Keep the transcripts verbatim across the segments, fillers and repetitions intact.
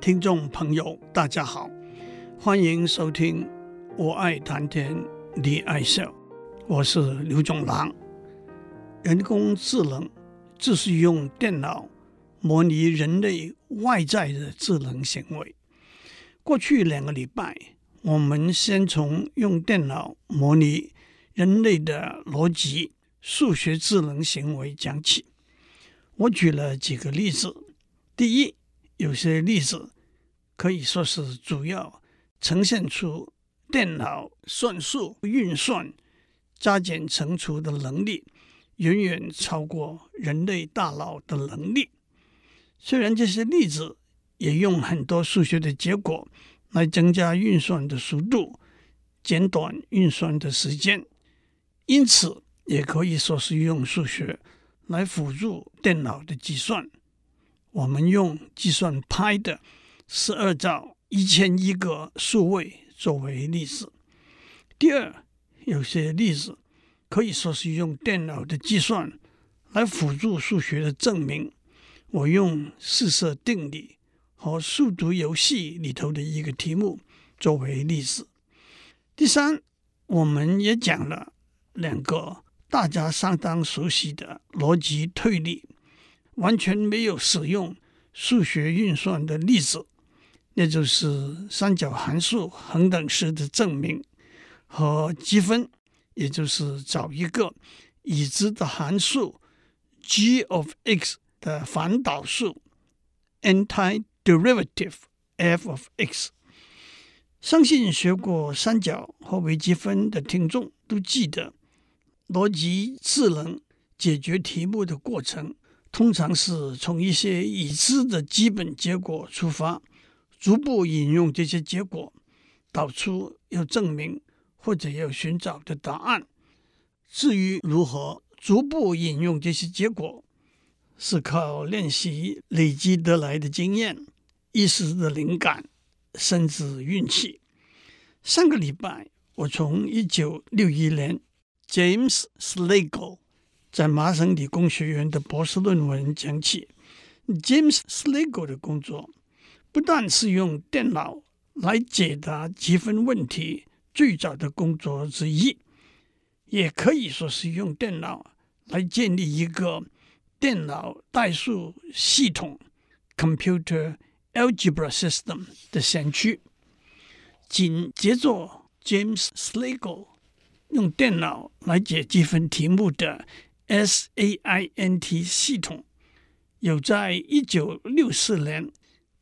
听众朋友大家好，欢迎收听我爱谈天你爱笑，我是刘总郎。人工智能就是用电脑模拟人类外在的智能行为。过去两个礼拜，我们先从用电脑模拟人类的逻辑、数学智能行为讲起。我举了几个例子。第一，有些例子可以说是主要呈现出电脑算术、运算、加减乘除的能力远远超过人类大脑的能力。虽然这些例子也用很多数学的结果来增加运算的速度，减短运算的时间，因此也可以说是用数学来辅助电脑的计算。我们用计算派的十二兆一千一个数位作为例子。第二，有些例子可以说是用电脑的计算来辅助数学的证明。我用四色定理和数独游戏里头的一个题目作为例子。第三，我们也讲了两个大家相当熟悉的逻辑推理，完全没有使用数学运算的例子，那就是三角函数恒等式的证明和积分，也就是找一个已知的函数 g of x 的反导数 antiderivative f of x。 相信学过三角和微积分的听众都记得，逻辑智能解决题目的过程通常是从一些已知的基本结果出发，逐步引用这些结果，导出要证明或者要寻找的答案。至于如何逐步引用这些结果，是靠练习累积得来的经验、一时的灵感，甚至运气。上个礼拜，我从一九六一年 James Slagle 在麻省理工学院的博士论文讲起。 James Slagle 的工作不但是用电脑来解答积分问题最早的工作之一，也可以说是用电脑来建立一个电脑代数系统 Computer Algebra System 的先驱。紧接着 James Slagle 用电脑来解积分题目的 SAINT 系统，有在一九六四年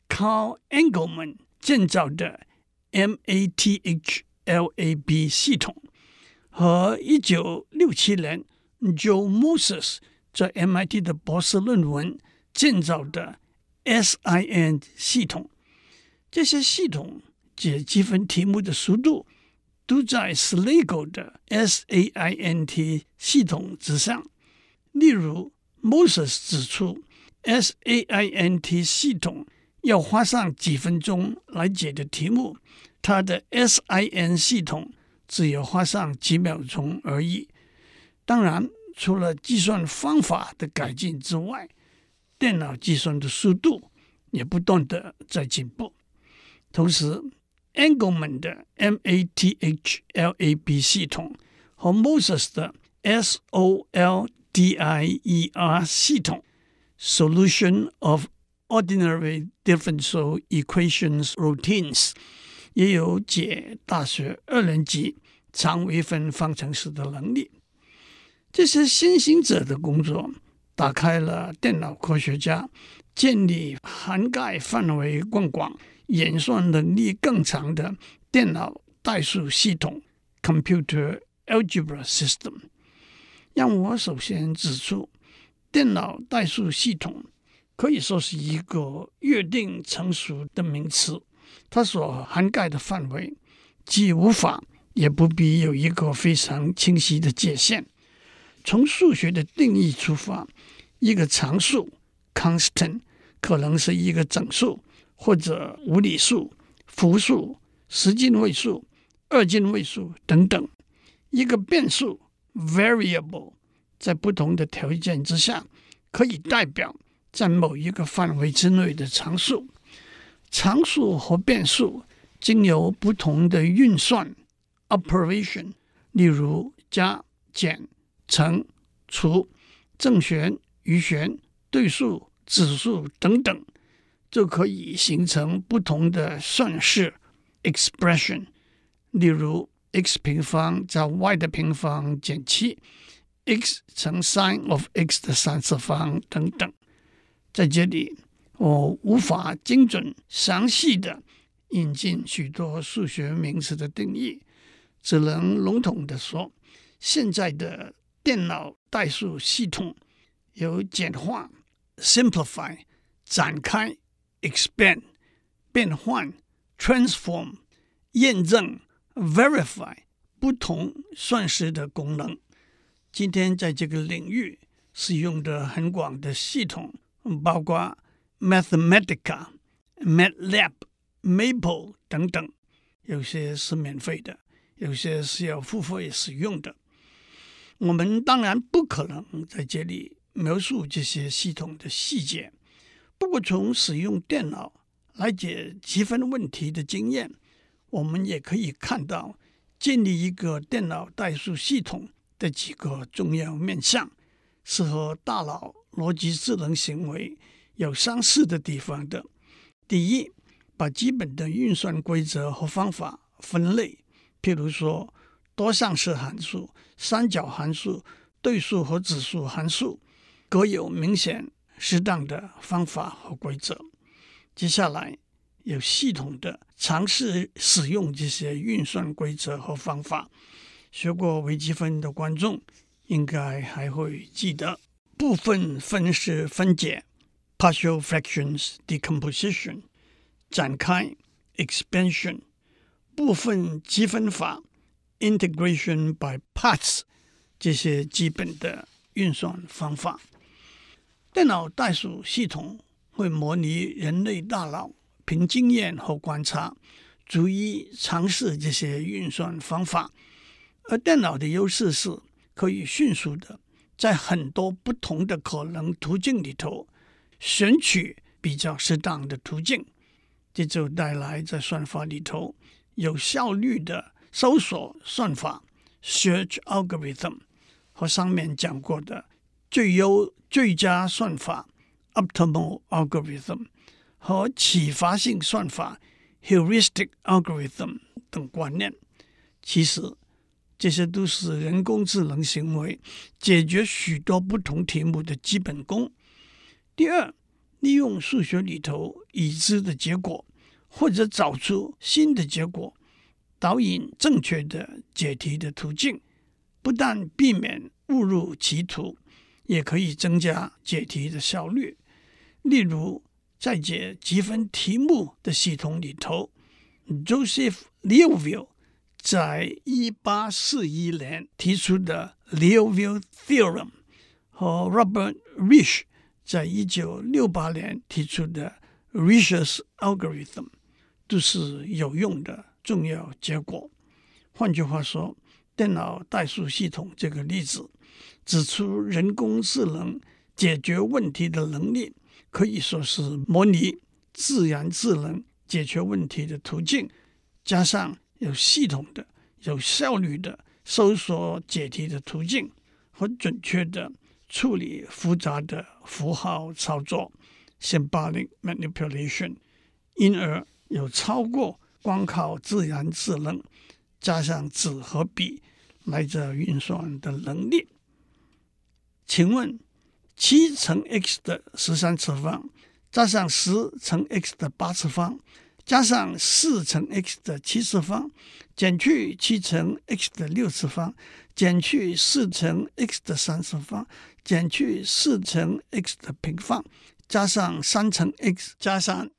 Carl Engelman 建造的 MATLAB系统，和一九六七年 Joe Moses 在 M I T 的博士论文建造的 S I N 系统。这些系统解积分题目的速度都在 Slagle 的 S A I N T 系统之上。例如 Moses 指出， S A I N T 系统要花上几分钟来解的题目，它的 S I N 系统只有花上几秒钟而已。当然，除了计算方法的改进之外，电脑计算的速度也不断的在进步。同时 Engelman 的 MATLAB 系统和 Moses 的 SOLDIER 系统 Solution of Ordinary Differential Equations Routines 也有解大学二年级常微分方程式的能力。这些先行者的工作打开了电脑科学家建立涵盖范围更广、演算能力更强的电脑代数系统 Computer Algebra System。 让我首先指出，电脑代数系统可以说是一个约定成熟的名词，它所涵盖的范围既无法也不必有一个非常清晰的界限。从数学的定义出发，一个常数 constant 可能是一个整数或者无理数、复数、十进位数、二进位数等等。一个变数 variable 在不同的条件之下可以代表在某一个范围之内的常数。常数和变数经由不同的运算 operation， 例如加、减、乘、除、正弦、余弦、对数、指数等等，就可以形成不同的算式 expression， 例如 x 平方加 y 的平方减 七，x 乘 sin of x 的三次方等等。在这里我无法精准详细的引进许多数学名词的定义，只能笼统的说，现在的电脑代数系统有简化 simplify、 展开 expand、 变换 transform、 验证 verify 不同算式的功能。今天在这个领域使用的很广的系统包括 Mathematica、 MATLAB、 MAPLE 等等，有些是免费的，有些是要付费使用的。我们当然不可能在这里描述这些系统的细节，不过从使用电脑来解积分问题的经验，我们也可以看到建立一个电脑代数系统的几个重要面向，是和大脑逻辑智能行为有相似的地方的。第一，把基本的运算规则和方法分类，譬如说多项式函数、三角函数、对数和指数函数，各有明显适当的方法和规则。接下来有系统的尝试使用这些运算规则和方法。学过微积分的观众应该还会记得部分分式分解 partial fractions decomposition、 展开 expansion、 部分积分法 integration by parts 这些基本的运算方法。电脑代数系统会模拟人类大脑，凭经验和观察逐一尝试这些运算方法，而电脑的优势是可以迅速的在很多不同的可能途径里头选取比较适当的途径，这就带来在算法里头有效率的搜索算法 search algorithm 和上面讲过的最优最佳算法 optimal algorithm 和启发性算法 heuristic algorithm 等观念。其实这些都是人工智能行为解决许多不同题目的基本功。第二，利用数学里头已知的结果，或者找出新的结果，导引正确的解题的途径，不但避免误入歧途，也可以增加解题的效率。例如在解积分题目的系统里头， Joseph Liouville在一八四一年提出的 Liouville Theorem 和 Robert Risch 在一九六八年提出的 Risch's Algorithm 都是有用的重要结果。换句话说，电脑代数系统这个例子指出人工智能解决问题的能力可以说是模拟自然智能解决问题的途径，加上有系统的、有效率的搜索解题的途径和准确的处理复杂的符号操作 symbolic manipulation， 因而有超过光靠自然智能加上纸和笔来着运算的能力。请问七乘 x 的十三次方加上十乘 x 的八次方加上四乘 x 的七次方减去七乘 x 的六次方减去四乘 x 的三次方减去四乘 x 的平方加上三乘 x 加上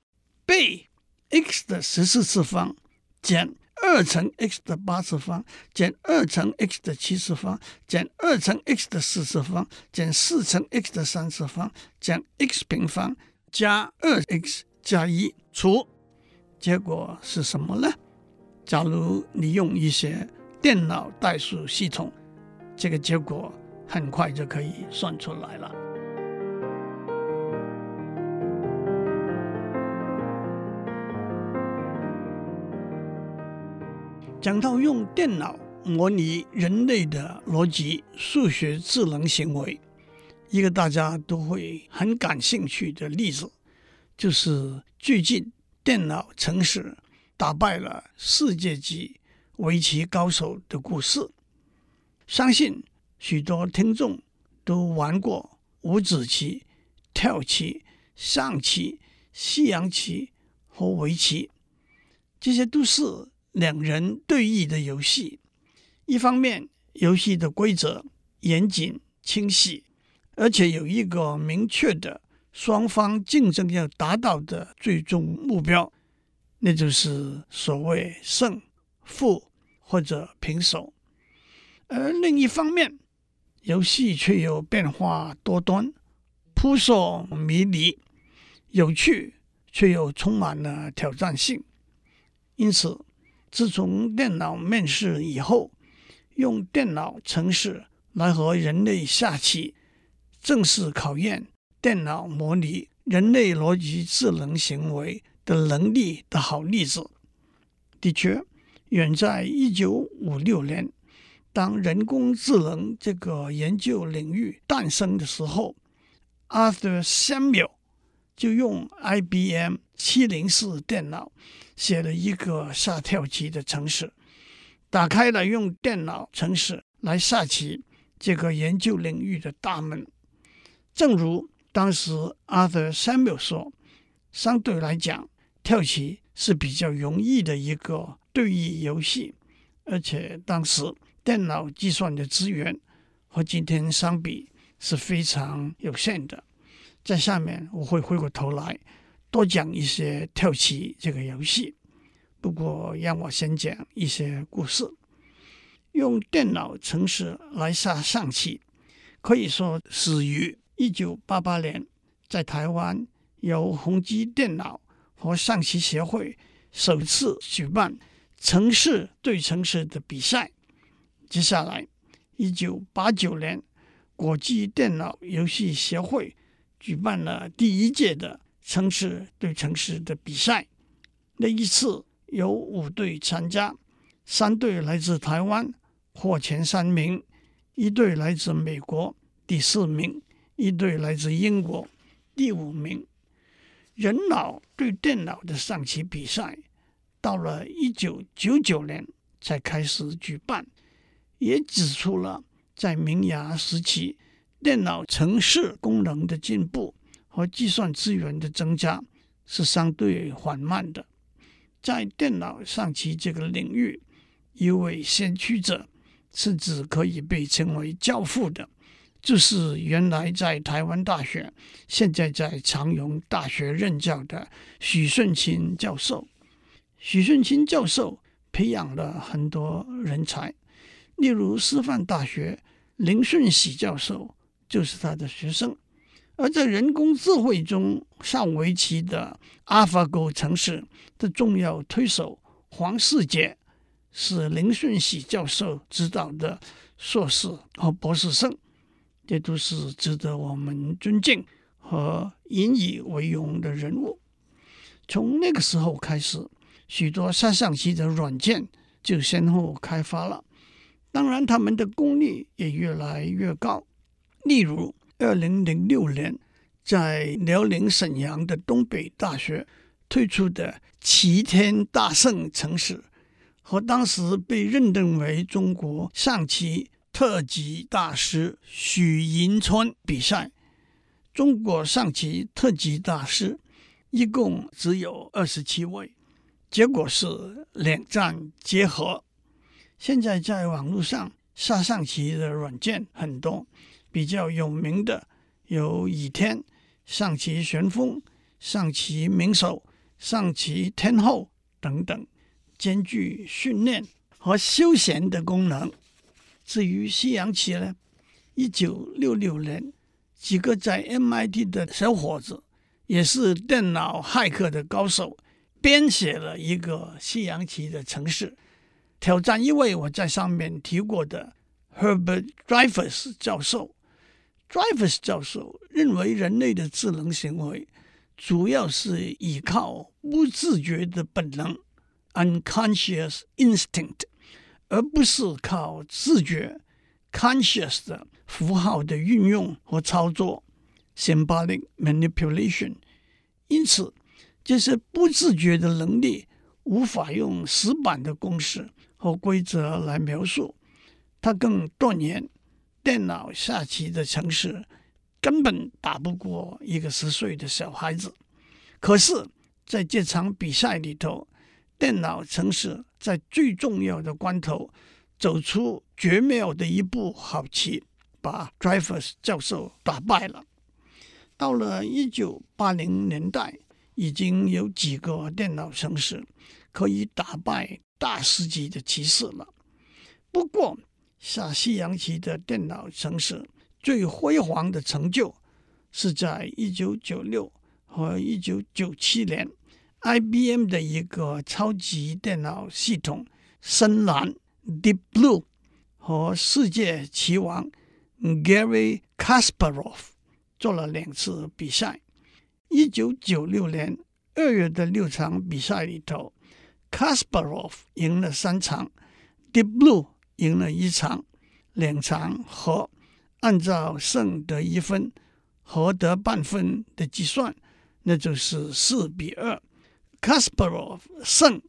被 x 的十四次方减二乘 x 的八次方减二乘 x 的七次方减二乘 x 的四次方减四乘 x 的三次方减 x 平方加 二x 加一除，结果是什么呢？假如你用一些电脑代数系统，这个结果很快就可以算出来了。讲到用电脑模拟人类的逻辑、数学、智能行为，一个大家都会很感兴趣的例子，就是最近电脑程式打败了世界级围棋高手的故事。相信许多听众都玩过五子棋、跳棋、象棋、西洋棋和围棋，这些都是两人对弈的游戏。一方面，游戏的规则严谨清晰，而且有一个明确的双方竞争要达到的最终目标，那就是所谓胜负或者平手。而另一方面，游戏却有变化多端，扑朔迷离，有趣却又充满了挑战性。因此，自从电脑面世以后，用电脑程式来和人类下棋，正是考验电脑模拟人类逻辑、智能行为的能力的好例子。的确，远在一九五六年，当人工智能这个研究领域诞生的时候， Arthur Samuel 就用 I B M 七零四 电脑写了一个下跳棋的程式，打开了用电脑程式来下棋这个研究领域的大门。正如当时 Arthur Samuel 说，相对来讲，跳棋是比较容易的一个对弈游戏，而且当时电脑计算的资源和今天相比是非常有限的。在下面我会回过头来多讲一些跳棋这个游戏，不过让我先讲一些故事。用电脑程式来下象棋，可以说始于一九八八年，在台湾由宏基电脑和象棋协会首次举办程式对程式的比赛。接下来一九八九年，国际电脑游戏协会举办了第一届的程式对程式的比赛。那一次有五队参加，三队来自台湾获前三名，一队来自美国第四名，一队来自英国第五名。人脑对电脑的象棋比赛到了一九九九年才开始举办，也指出了在萌芽时期电脑程式功能的进步和计算资源的增加是相对缓慢的。在电脑象棋这个领域，一位先驱者甚至可以被称为教父的，就是原来在台湾大学，现在在长荣大学任教的许顺清教授。许顺清教授培养了很多人才，例如师范大学林顺喜教授就是他的学生。而在人工智慧中下围棋的 AlphaGo 程式的重要推手黄世杰，是林顺喜教授指导的硕士和博士生，这都是值得我们尊敬和引以为荣的人物。从那个时候开始，许多下象棋的软件就先后开发了，当然他们的功力也越来越高。例如二零零六年，在辽宁沈阳的东北大学推出的齐天大圣程式，和当时被认定为中国象棋特级大师许银川比赛。中国象棋特级大师一共只有二十七位，结果是两战皆和。现在在网络上下象棋的软件很多，比较有名的有倚天、象棋旋风、象棋名手、象棋天后等等，兼具训练和休闲的功能。至于西洋棋呢，一九六六年，几个在 M I T 的小伙子，也是电脑骇客的高手，编写了一个西洋棋的程式，挑战一位我在上面提过的 Herbert Dreyfus 教授。 Dreyfus 教授认为人类的智能行为主要是依靠不自觉的本能 unconscious instinct 而不是靠视觉 conscious 的符号的运用和操作 symbolic manipulation。因此，这些不自觉的能力无法用死板的公式和规则来描述。他更断言，电脑下棋的程式根本打不过一个十岁的小孩子。可是，在这场比赛里头，电脑程式在最重要的关头走出绝妙的一步好棋，把 Dreyfus 教授打败了。到了一九八零年代，已经有几个电脑程式可以打败大师级的棋士了。不过，下西洋棋的电脑程式最辉煌的成就是在一九九六和一九九七年 I B M 的一个超级电脑系统深蓝 Deep Blue 和世界棋王 Gary Kasparov 做了两次比赛。一九九六年二月的六场比赛里头， Kasparov 赢了三场， Deep Blue 赢了一场，两场和按照胜得一分和得半分的计算，那就是四比二， Kasparov 胜。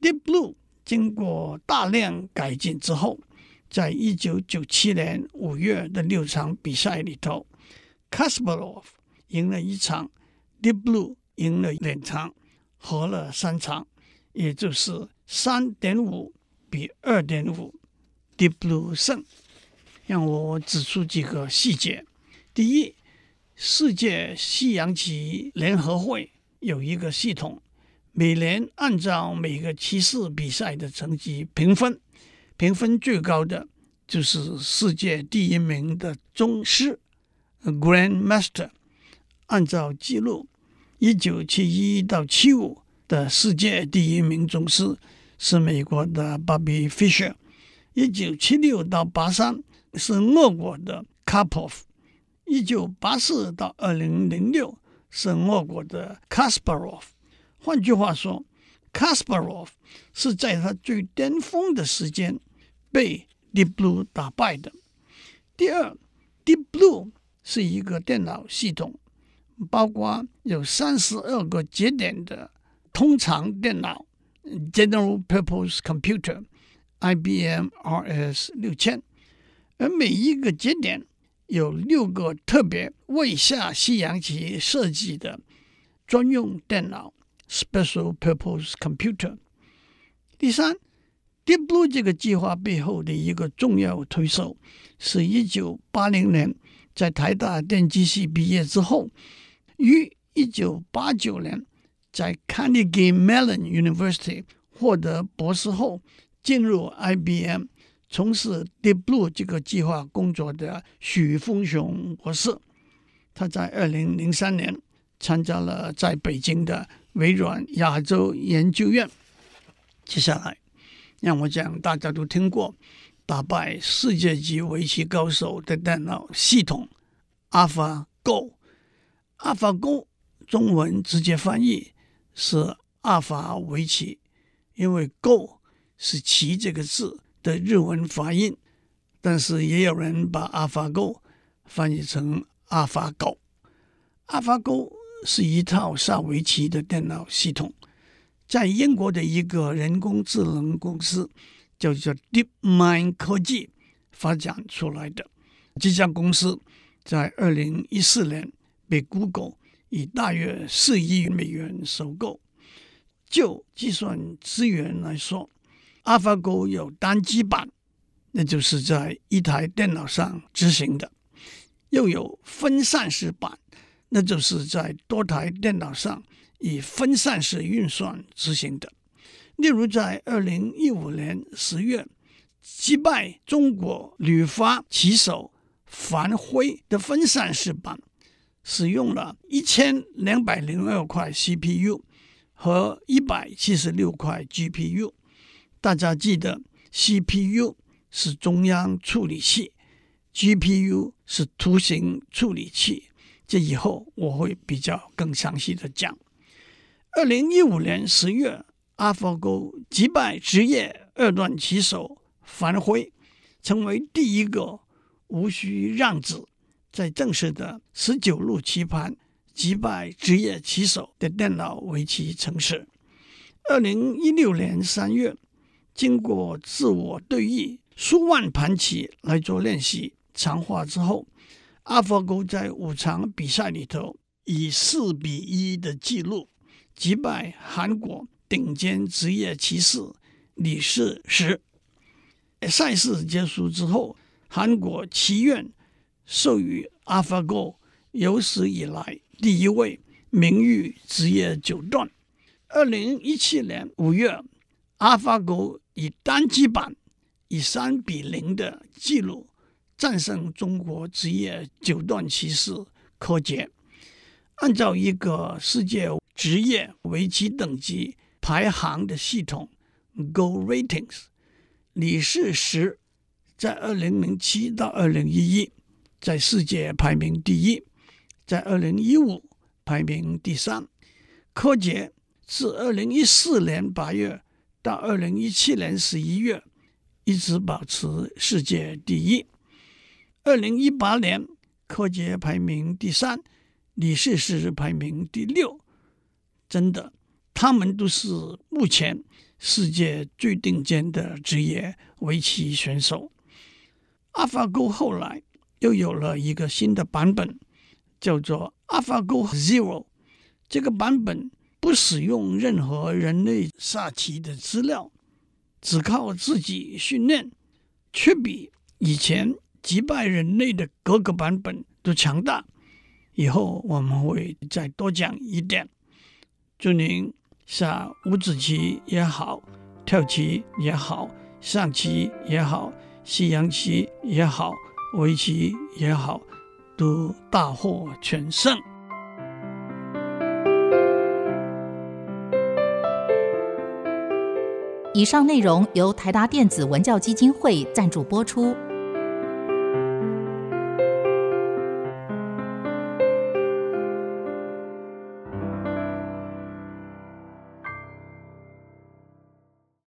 Deep Blue 经过大量改进之后，在一九九七年五月的六场比赛里头， Kasparov 赢了一场， Deep Blue 赢了两场，和了三场，也就是 三点五比二点五， Deep Blue 胜。让我指出几个细节。第一，世界西洋棋联合会有一个系统，每年按照每个棋士比赛的成绩评分，评分最高的就是世界第一名的宗师 Grand Master。按照记录，一九七一到七五的世界第一名宗师是美国的 Bobby Fisher， 一九七六到八三是俄国的 Karpov， 一九八四到二零零六是俄国的 Kasparov。 换句话说， Kasparov 是在他最巅峰的时间被 Deep Blue 打败的。第二， Deep Blue 是一个电脑系统，包括有三十二个节点的通常电脑 General Purpose Computer I B M R S 六千，而每一个节点有六个特别为下西洋棋设计的专用电脑 Special Purpose Computer。 第三， Deep Blue 这个计划背后的一个重要推手是一九八零年在台大电机系毕业之后，于一九八九年在 Carnegie Mellon University 获得博士后，进入 I B M从事 Deep Blue 这个计划工作的许峰雄博士。他在二零零三年参加了在北京的微软亚洲研究院。接下来，让我讲大家都听过打败世界级围棋高手的电脑系统 AlphaGo。 AlphaGo 中文直接翻译是阿法围棋，因为 Go 是棋这个字的日文发音，但是也有人把 AlphaGo 翻译成阿法狗。 AlphaGo 是一套下围棋的电脑系统，在英国的一个人工智能公司叫做 DeepMind 科技发展出来的。这家公司在二零一四年被 Google 以大约四亿美元收购。就计算资源来说，AlphaGo 有单机版，那就是在一台电脑上执行的，又有分散式版，那就是在多台电脑上以分散式运算执行的。例如在二零一五年十月击败中国旅发棋手樊辉的分散式版，使用了一千两百零二块 C P U 和一百七十六块 G P U。大家记得 C P U 是中央处理器， G P U 是图形处理器，这以后我会比较更详细的讲。二零一五年十月 AlphaGo 击败职业二段棋手返回，成为第一个无需让子在正式的十九路棋盘击败职业棋手的电脑围棋程式。二零一六年三月，经过自我对弈数万盘棋来做练习强化之后， AlphaGo 在五场比赛里头以四比一的纪录击败韩国顶尖职业棋士李世石。赛事结束之后，韩国棋院授予 AlphaGo 有史以来第一位名誉职业九段。二零一七年五月， AlphaGo 以单机版以三比零的纪录战胜中国职业九段棋士柯洁。按照一个世界职业围棋等级排行的系统 Go Ratings， 李世石在二零零七到二零一一在世界排名第一，在二零一五排名第三。柯洁自二零一四年八月到二零一七年十一月一直保持世界第一。二零一八年，柯洁排名第三，李世石排名第六。真的，他们都是目前世界最顶尖的职业围棋选手。AlphaGo 后来又有了一个新的版本，叫做 AlphaGo Zero。 这个版本不使用任何人类下棋的资料，只靠自己训练，却比以前击败人类的各个版本都强大。以后我们会再多讲一点。祝您下五子棋也好，跳棋也好，象棋也好，西洋棋也好，围棋也好，都大获全胜。以上内容由台达电子文教基金会赞助播出。